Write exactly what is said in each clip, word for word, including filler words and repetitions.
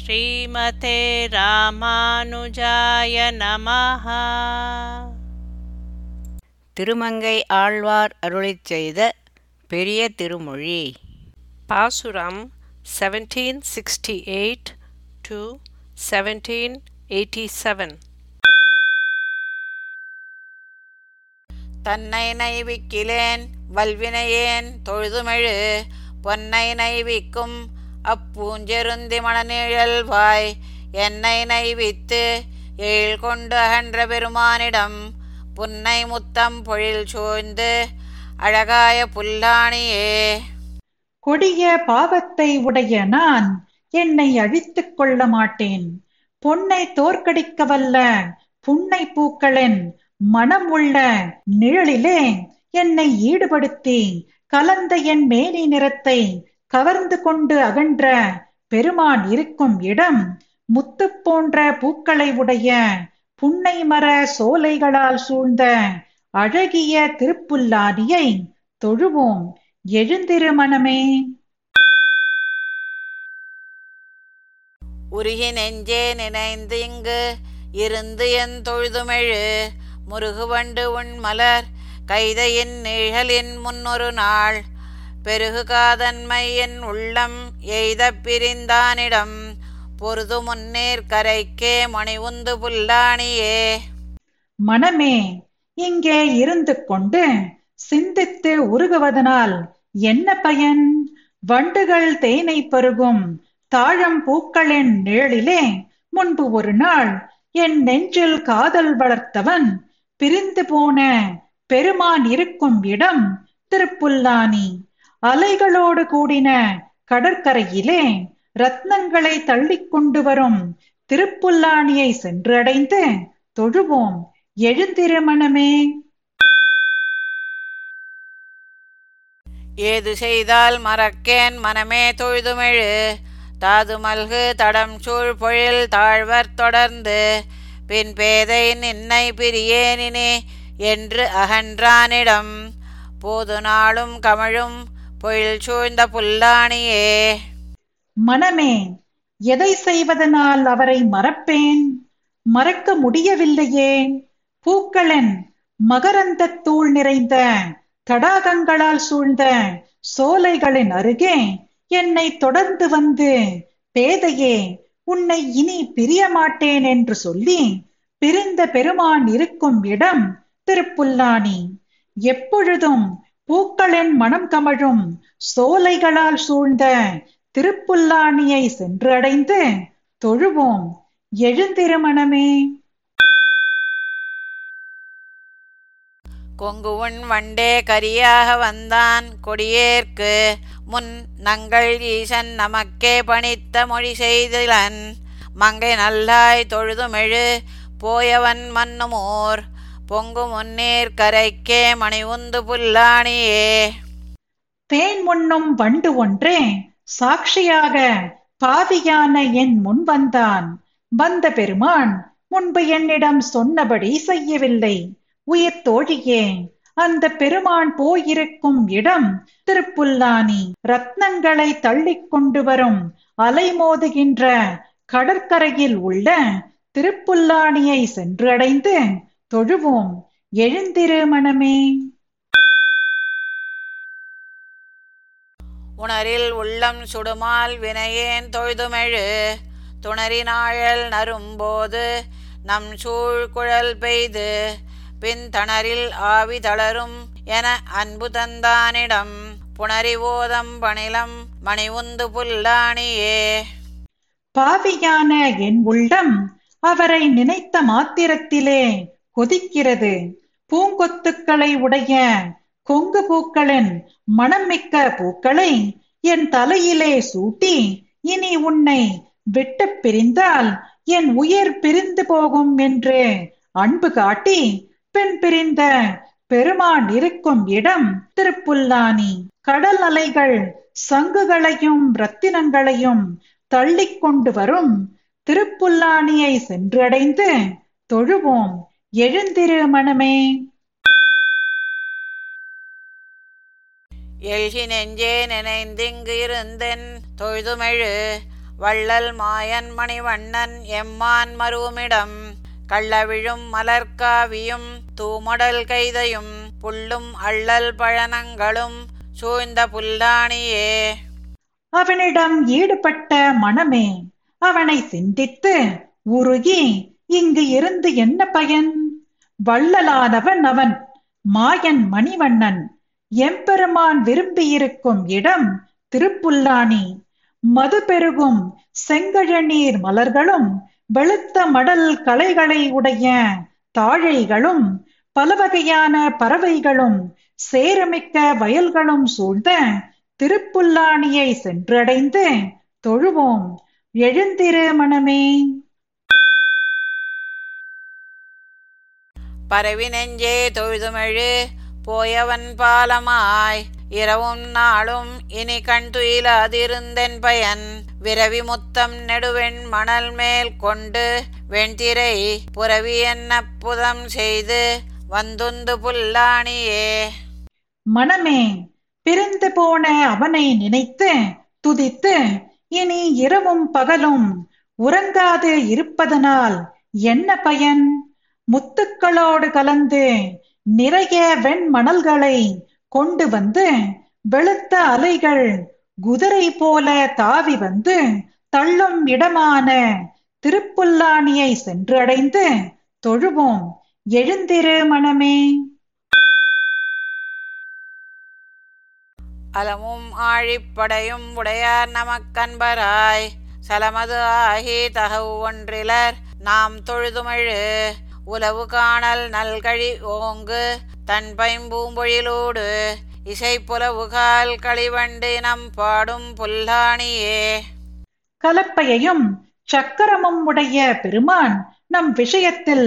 ஸ்ரீமதே ராமானுஜாய நமஹ. திருமங்கை ஆழ்வார் அருளிச் செய்த பெரிய திருமொழி பாசுரம் பதினேழு அறுபத்தி எட்டு டு பதினேழு எண்பத்தி ஏழு. தன்னை நைவிக்கிலேன் வல்வினையேன் தொழுதுமெழு பொன்னை நைவிக்கும் அப்பூஞ்செருந்தி மணநிழல்வாய் என்னை நைவித்து எழில் கொண்டு அகன்ற பெருமானிடம் புன்னை முத்தம் பொழில் சோய்ந்து அழகாய புல்லாணியே, கொடிய பாவத்தை உடைய நான் என்னை அழித்துக் கொள்ள மாட்டேன். பொன்னை தோற்கடிக்க வல்ல புன்னை பூக்களின் மனம் உள்ள நிழலிலே என்னை ஈடுபடுத்தி கலந்த என் மேனி நிறத்தை கவர்ந்து கொண்டு அகன்ற பெருமான் இருக்கும் இடம் முத்து போன்ற பூக்களை உடைய புன்னை மர சோலைகளால் சூழ்ந்த அழகிய திருப்புல்லாணியை தொழுவோம். எழுந்திரு மனமே. உருகி நெஞ்சே நினைந்து இங்கு இருந்து என் தொழுதுமெழு முருகுவண்டு உன் மலர் கைதையின் நிழலின் முன்னொரு நாள் பெருகு காதன்மை என் உள்ளம் எய்த பிரிந்தானிடம் பொருது முன்னேற் கரைக்கே மணி உந்து புல்லாணியே. மனமே, இங்கே இருந்து கொண்டு சிந்தித்து உருகுவதனால் என்ன பயன்? வண்டுகள் தேனை பருகும் தாழம் பூக்களின் நிழலிலே முன்பு ஒரு நாள் என் நெஞ்சில் காதல் வளர்த்தவன் பிரிந்து போன பெருமான் இருக்கும் இடம் திருப்புல்லாணி. அலைகளோடு கூடின கடற்கரையிலே ரத்னங்களை தள்ளி கொண்டு வரும் திருப்புல்லாணியை சென்று அடைந்து தொழுவோம். எழுந்திரு மனமே. ஏது செய்தால் மறக்கேன் மனமே தொழுதுமெழு தாது மல்கு தடம் சூழ் பொழில் தாழ்வர் தொடர்ந்து பின் பேதை நின்னை பிரியேனினே என்று அகன்றானிடம் போது நாளும் கமழும் பொழில் சூழ்ந்த புல்லாணியே. மனமே, எதை செய்வதனால் அவரை மறப்பேன்? மறக்க முடியவில்லையே. பூக்களின் மகரந்த தூள் நிறைந்த தடாகங்களால் சூழ்ந்த சோலைகளின் அருகே என்னை தொடர்ந்து வந்து பேதையே உன்னை இனி பிரியமாட்டேன் என்று சொல்லி பிரிந்த பெருமான் இருக்கும் இடம் திருப்புல்லாணி. எப்பொழுதும் பூக்களின் மனம் கமழும் சோலைகளால் சூழ்ந்த திருப்புல்லாணியை சென்று அடைந்து தொழுவோம். எழுந்திரு மனமே. கொங்குவன் வண்டே கரியாக வந்தான் கொடியேற்கு முன் நங்கள் ஈசன் நமக்கே பணித்த மொழி செய்திலன் மங்கை நல்லாய் தொழுதுமெழு போயவன் மன்னுமோர் பொங்கு முன்னேற் கரைக்கே மணி உந்து புல்லாணியே. தேன் முன்னும் வண்டு ஒன்றே சாட்சியாக பாவியான என் முன் வந்தான். வந்த பெருமான் முன்பு என்னிடம் சொன்னபடி செய்யவில்லை. உயிர் தோழியே, அந்த பெருமான் போயிருக்கும் இடம் திருப்புல்லாணி. ரத்னங்களை தள்ளி கொண்டு வரும் அலைமோதுகின்ற கடற்கரையில் உள்ள திருப்புல்லாணியை சென்று அடைந்து தொழுவோம். எழுந்திரு மனமே. உணரில் உள்ளம் சுடுமால் வினையேன் தொழுதுமெழு துணரினாழல் நரும்போது நம் சூழ் குழல் பெய்து பின் தணரில் ஆவி தளரும் என அன்பு தந்தானிடம் புணரி ஓதம் பணிலம் மணி உந்து புல்லாணியே. பாவியான என் உள்ளம் அவரை நினைத்த மாத்திரத்திலே கொதிக்கிறது. பூங்கொத்துக்களை உடைய கொங்கு பூக்களின் மணம்மிக்க பூக்களை என் தலையிலே சூட்டி இனி உன்னை விட்டு பிரிந்தால் என் உயிர் பிரிந்து போகும் என்று அன்பு காட்டி பின் பிரிந்த பெருமான் இருக்கும் இடம் திருப்புல்லாணி. கடல் அலைகள் சங்குகளையும் இரத்தினங்களையும் தள்ளி கொண்டு வரும் திருப்புல்லாணியை சென்றடைந்து தொழுவோம். எழுந்திரு மனமே. எழ்கி நெஞ்சே நினைந்திங்கு இருந்தென் தொழுதுமெழு வள்ளல் மாயன் மணிவண்ணன் எம்மான் மருவுமிடம் கள்ளவிழும் மலர்காவியும் தூமடல் கைதையும் புல்லும் அள்ளல் பழனங்களும் சூழ்ந்த புல்லாணியே. அவனிடம் ஈடுபட்ட மனமே அவனை சிந்தித்து உருகி இங்கு இருந்து என்ன பயன்? வள்ளலானவன் அவன் மாயன் மணிவண்ணன். எம்பெருமான் விரும்பியிருக்கும் இடம் திருப்புல்லாணி. மது பெருகும் செங்கழநீர் மலர்களும் வெளுத்த மடல் கலைகளை உடைய தாழைகளும் பலவகையான பறவைகளும் சேரமிக்க வயல்களும் சூழ்ந்த திருப்புல்லாணியை சென்றடைந்து தொழுவோம். எழுந்திரு மனமே. பரவி நெஞ்சே தொழுதுமெழு போயவன் பாலமாய் இரவும் நாளும் இனி கண் துயிலாதிருந்தென் பயன் விரவி முத்தம் நெடுவெண் மணல் மேல் கொண்டு வெண்திரை புரவி என்ன புதம் செய்து வந்துந்து புல்லாணியே. மனமே, பிரிந்து போன அவனை நினைத்து துதித்து இனி இரவும் பகலும் உறங்காது இருப்பதனால் என்ன பயன்? முத்துக்களோடு கலந்து நிறைய வெண்மணல்களை கொண்டு வந்து வெளுத்த அலைகள் குதிரை போல தாவி வந்து தள்ளும் இடமான திருப்புல்லாணியை சென்றடைந்து தொழுவோம். எழுந்திரு மனமே. அலமும் ஆழிப்படையும் உடையார் நமக்கன்பராய் சலமது ஆகி தகவு ஒன்றிலர் நாம் தொழுதுமெழு உலவு காணல் நல்கழி ஓங்கு தன் பைம்பூம்பொழிலோடு இசை புலவுகால் களிவண்டு நம் பாடும் புல்லாணியே. கலப்பையையும் சக்கரமும் உடைய பெருமான் நம் விஷயத்தில்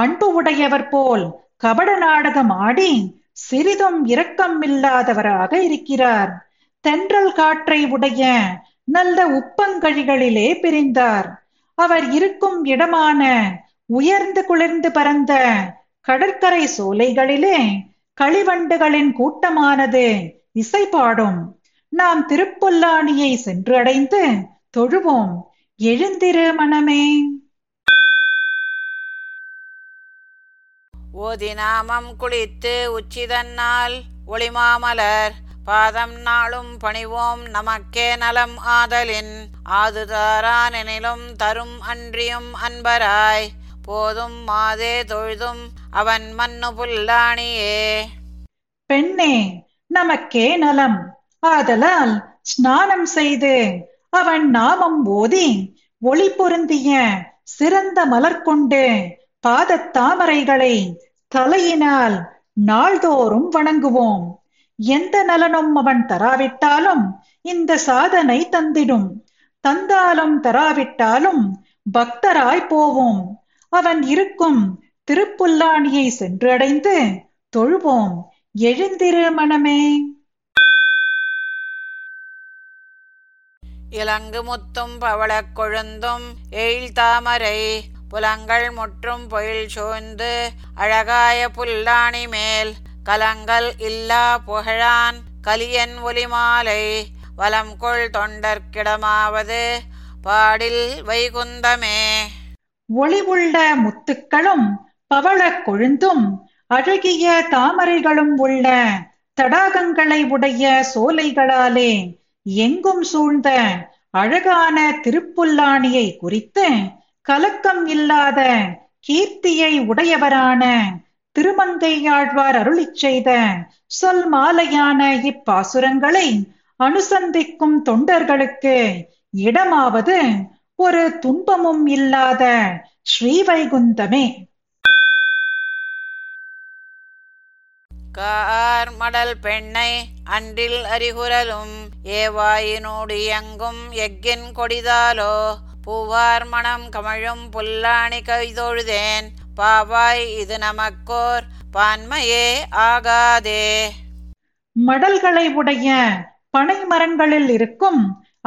அன்பு உடையவர் போல் கபட நாடகம் ஆடி சிறிதும் இரக்கம் இல்லாதவராக இருக்கிறார். தென்றல் காற்றை உடைய நல்ல உப்பங்கழிகளிலே பிரிந்தார். அவர் இருக்கும் இடமான உயர்ந்து குளிர்ந்து பறந்த கடற்கரை சோலைகளிலே களிவண்டுகளின் கூட்டமானது இசை பாடும். நாம் திருப்புல்லாணியை சென்றடைந்து தொழுவோம். எழுந்திரு மனமே. ஓதி நாமம் குளித்து உச்சிதன்னால் ஒளிமாமலர் பாதம் நாளும் பணிவோம் நமக்கே நலம் ஆதலின் ஆதுதாரானெனிலும் தரும் அன்றியும் அன்பராய் போதும் மாதே தொழுதும் அவன் மன்னு புல்லாணியே. பெண்ணே, நமக்கே நலம் ஆதலால் ஸ்நானம் செய்து அவன் நாமம் ஓதி ஒளி பொருந்திய சிறந்த மலர் கொண்டு பாதத் தாமரைகளை தலையினால் நாள்தோறும் வணங்குவோம். எந்த நலனும் அவன் தராவிட்டாலும் இந்த சாதனை தந்திடும். தந்தாலும் தராவிட்டாலும் பக்தராய் போவோம். அவன் இருக்கும் திருப்புல்லாணியை சென்றடைந்து தொழுவோம். எழுந்திரு மனமே. இலங்கு முத்தும் பவளக் கொழுந்தும் எயில் தாமரை புலங்கள் முற்றும் பொயில் சோய்ந்து அழகாய புல்லாணி மேல் கலங்கள் இல்லா புகழான் கலியன் ஒலிமாலை வலம் கொள் தொண்டர்கிடமாவது பாடில் வைகுந்தமே. ஒளிவுள்ள முத்துக்களும் பவள கொழுந்தும் அழகிய தாமரைகளும் உள்ள தடாகங்களை உடைய சோலைகளாலே எங்கும் சூழ்ந்த அழகான திருப்புல்லாணியை குறித்து கலக்கம் இல்லாத கீர்த்தியை உடையவரான திருமங்கை ஆழ்வார் அருளிச் செய்த சொல் மாலையான இப்பாசுரங்களை அனுசந்திக்கும் தொண்டர்களுக்கு இடமாவது ஒரு துன்பமும் இல்லாத ஸ்ரீவைகுந்தமே. கார் மடல் பெண்ணை அன்றில் அறிகுறலும் ஏவாயினோடு எங்கும் எக்கின் கொடிதாலோ பூவார் மனம் கமழும் புல்லாணி கைதொழுதேன் பாவாய் இது நமக்கோர் பான்மையே ஆகாதே. மடல்களை உடைய பனை மரங்களில் இருக்கும்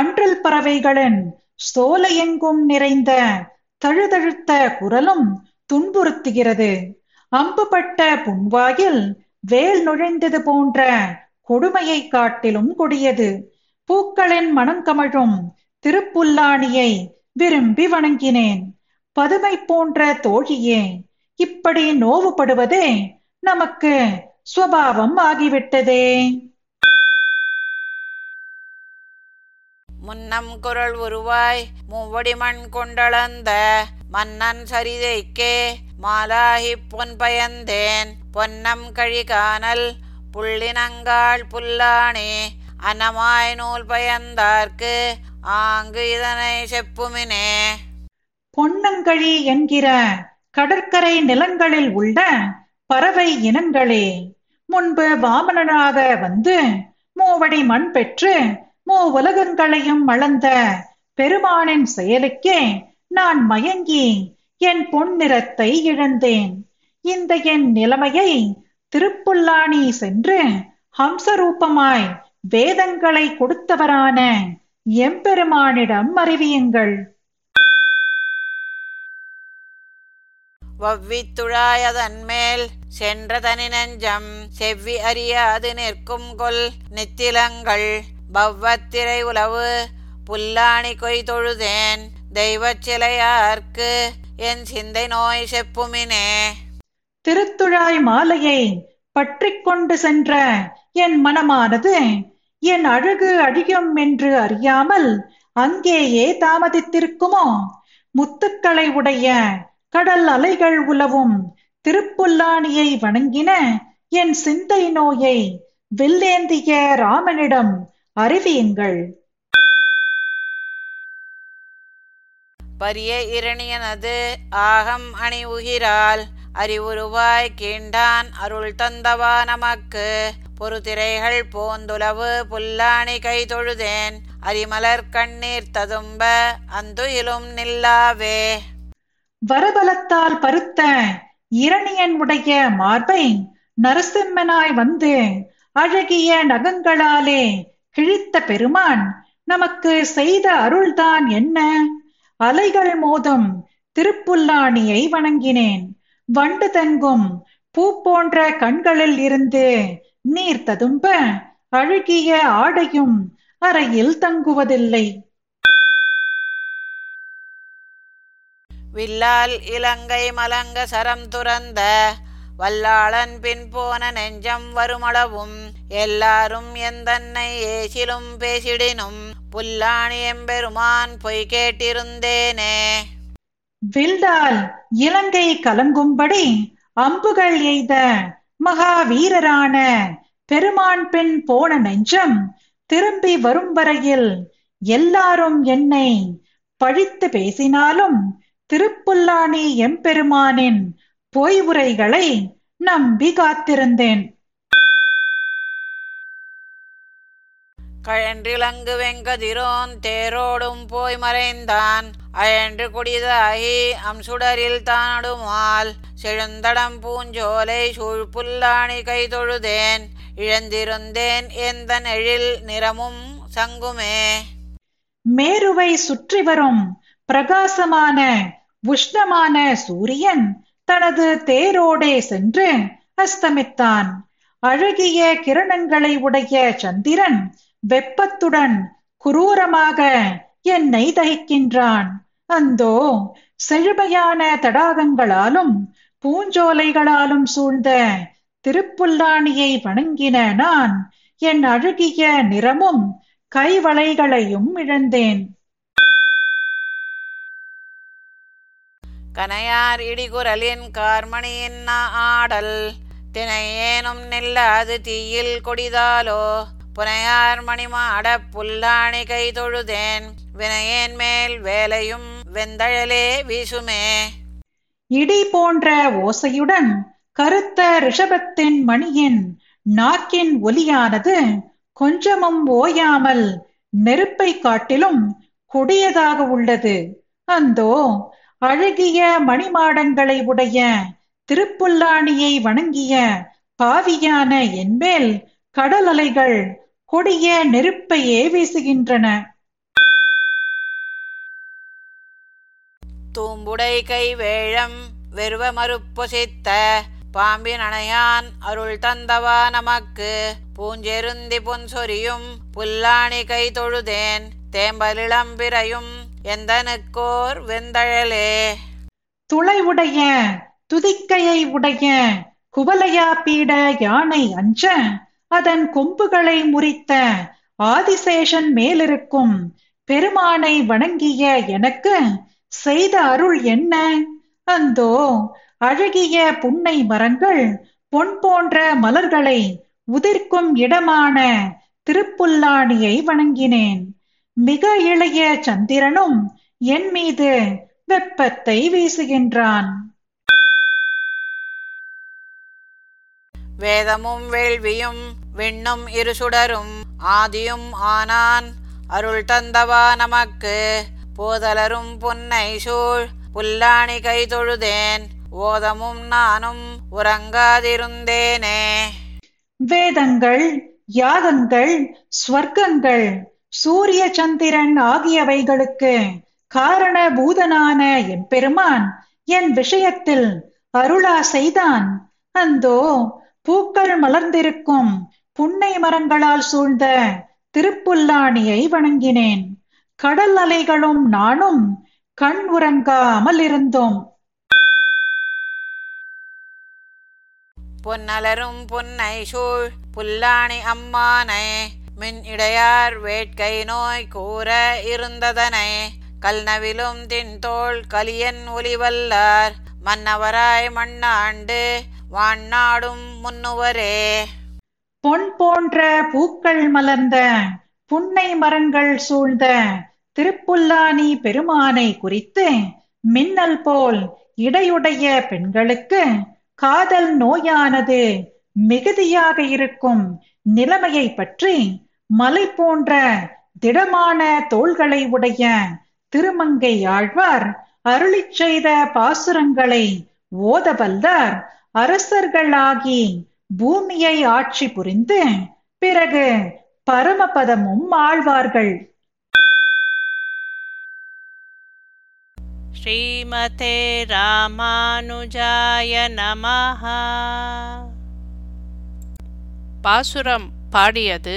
அன்றில் பறவைகளின் சோலையெங்கும் நிறைந்த தழுதழுத்த குரலும் துன்புறுத்துகிறது. அம்புபட்ட புன்வாயில் வேல் நுழைந்தது போன்ற கொடுமையை காட்டிலும் கொடியது. பூக்களின் மணங்கமழும் திருப்புல்லாணியை விரும்பி வணங்கினேன். பதுமை போன்ற தோழியே, இப்படி நோவுபடுவதே நமக்கு சுபாவம் ஆகிவிட்டதே. முன்னம் குரல் உருவாய் மூவடிமண் கொண்டளந்த மன்னன் சரிதைக்கே மாலாகி பொன் பயந்தேன் பொன்னம் கழிகானல் புள்ளினங்காள் புல்லானே அனமாய் நூல் பயந்தார்க்கு ஆங்கு இதனை செப்புமினே. பொன்னங்கழி என்கிற கடற்கரை நிலங்களில் உள்ள பறவை இனங்களே, முன்பு வாமனனாக வந்து மூவடி மண் பெற்று மூ உலகங்களையும் அளந்த பெருமானின் செயலுக்கே நான் மயங்கி என் பொன்னிறத்தை இழந்தேன். இந்த என் நிலைமையை திருப்புல்லாணி சென்று ஹம்சரூபமாய் வேதங்களை கொடுத்தவரான எம்பெருமானிடம் அறிவியுங்கள். வவ்வித்துழாயதன் மேல் சென்ற தனி நெஞ்சம் செவ்வி அறியாது நிற்கும் கொல் நெத்திலங்கள் பவ்வத்திரை உலவு புல்லாணி கொய் தொழுதேன் தெய்வ சிலையார்க்கு என் சிந்தை நோய் செப்புமினே. திருத்துழாய் மாலையை பற்றி கொண்டு சென்ற என் மனமானது என் அழகு அழியும் என்று அறியாமல் அங்கேயே தாமதித்திருக்குமோ? முத்துக்களை உடைய கடல் அலைகள் உலவும் திருப்புல்லாணியை வணங்கின என் சிந்தை நோயை வில்லேந்திய ராமனிடம் அறிவியுங்கள். பரிய இரணியனது ஆகம் அணி உகிரால் அறிவுருவாய் கீண்டான் அருள் தந்தவா நமக்கு பொறுதிரைகள் போந்துளவு புல்லாணி கை தொழுதேன் அரிமலர் கண்ணீர் ததும்ப அந்துயிலும் நில்லாவே. வரபலத்தால் பருத்த இரணியன் உடைய மார்பை நரசிம்மனாய் வந்து அழகிய நகங்களாலே கிழித்த பெருமான் நமக்கு செய்த அருள்தான் என்ன? அலைகள் மோதும் திருப்புல்லாணியை வணங்கினேன். வண்டு தங்கும் பூ போன்ற கண்களில் இருந்து நீர் ததும்ப அழகிய ஆடையும் அறையில் தங்குவதில்லை. வில்லால் இலங்கை மலங்க சரம் துறந்த வல்லாளன் பின்போன நெஞ்சம் வருமளவும் எல்லாரும் எந்தன்னை ஏசிலும் பேசிடினும் புல்லாணி எம்பெருமான் பொய் கேட்டிருந்தேனே. வில்லால் இலங்கை கலங்கும்படி அம்புகள் எய்த மகாவீரரான பெருமான் பின் போன நெஞ்சம் திரும்பி வரும் வரையில் எல்லாரும் என்னை பழித்து பேசினாலும் திருப்புல்லாணி எம்பெருமானின் பொய் உரைகளை நம்பி காத்திருந்தேன். கழன்றிலங்கு வெங்கதிரோன் தேரோடும் போய் மறைந்தான் அழன்று குடிதாகி அம்சுடரில் தானடுமால் செழுந்தடம் பூஞ்சோலை சூழ் புல்லாணி கை தொழுதேன் இழந்திருந்தேன் எந்த எழில் நிறமும் சங்குமே. மேருவை சுற்றி வரும் பிரகாசமான உஷ்ணமான சூரியன் தனது தேரோடே சென்று அஸ்தமித்தான். அழகிய கிரணங்களை உடைய சந்திரன் வெப்பத்துடன் குரூரமாக என்னை தகிக்கின்றான். அந்தோ செழுமையான தடாகங்களாலும் பூஞ்சோலைகளாலும் சூழ்ந்த திருப்புல்லாணியை வணங்கின நான் என் அழகிய நிறமும் கைவளைகளையும் இழந்தேன். கனையார் இடிகுரலின் கார்மணியின் ஆடல் தினையேனும் நில்லாது தீயில் கொடிதாலோ புனையார் மணிமாட புல்லாணி கை தொழுதேன் வினையேன் மேல் வேலையும் வெந்தழலே வீசுமே. இடி போன்ற ஓசையுடன் கருத்த ரிஷபத்தின் மணியின் நாக்கின் ஒலியானது கொஞ்சமும் ஓயாமல் நெருப்பை காட்டிலும் கொடியதாக உள்ளது. அந்தோ அழகிய மணிமாடங்களை உடைய திருப்புல்லாணியை வணங்கிய பாவியான என்மேல் கடல் அலைகள் கொடிய நெருப்பையே வீசுகின்றன. தூம்புடை கை வேழம் வெறுவ மறுப்பொசித்த பாம்பின் அணையான் அருள் தந்தவா நமக்கு பூஞ்செருந்தி பொன் சொரியும் புல்லாணி கை தொழுதேன் தேம்பலிளம்பிரையும் எந்தனுக்கோர் வெந்தழலே. துளை உடைய துதிக்கையை உடைய குவலையா பீட யானை அஞ்ச அதன் கொம்புகளை முறித்த ஆதிசேஷன் மேலிருக்கும் பெருமானை வணங்கிய எனக்கு செய்த அருள் என்ன? அந்தோ அழகிய புன்னை மரங்கள் பொன் போன்ற மலர்களை உதிர்க்கும் இடமான திருப்புல்லாணியை வணங்கினேன். மிக இளைய சந்திரனும் என் மீது வெப்பத்தை வீசுகின்றான். வேதமும் வேள்வியும் விண்ணும் இரு சுடரும் ஆதியும் ஆனான் அருள் தந்தவா நமக்கு போதலரும் புன்னை சூழ் புல்லாணி கை தொழுதேன் ஓதமும் நானும் உறங்காதிருந்தேனே. வேதங்கள், யாகங்கள், ஸ்வர்க்கங்கள், சூரிய சந்திரன் ஆகியவைகளுக்கு காரண பூதனான எம்பெருமான் என் விஷயத்தில் அருளா செய்தான். அந்தோ பூக்கள் மலர்ந்திருக்கும் புன்னை மரங்களால் சூழ்ந்த திருப்புல்லாணியை வணங்கினேன். கடல் அலைகளும் நானும் கண் உறங்காமல் இருந்தோம். பொன்னலரும் பொன்னை சூழ் புல்லாணி அம்மானை மின் இடையார் வேட்கை நோய் கூற இருந்ததனை கல்நவிலும் தின்தோள் கலியன் ஒலிவல்லார் மன்னவராய் மண்ணாண்டு வான்னாடும் முன்னுவரே. பொன் போன்ற பூக்கள் மலர்ந்த புன்னை மரங்கள் சூழ்ந்த திருப்புல்லாணி பெருமானை குறித்து மின்னல் போல் இடையுடைய பெண்களுக்கு காதல் நோயானது மிகுதியாக இருக்கும் நிலைமையை பற்றி மலை போன்ற திடமான தோள்களை உடைய திருமங்கை ஆழ்வார் அருளிச் செய்த பாசுரங்களை ஓதவல்லார் அரசர்களாகி பூமியை ஆட்சி புரிந்து பிறகு பரமபதமும் ஆழ்வார்கள். ஸ்ரீமதே ராமானுஜாய நமஹ. பாசுரம் பாடியது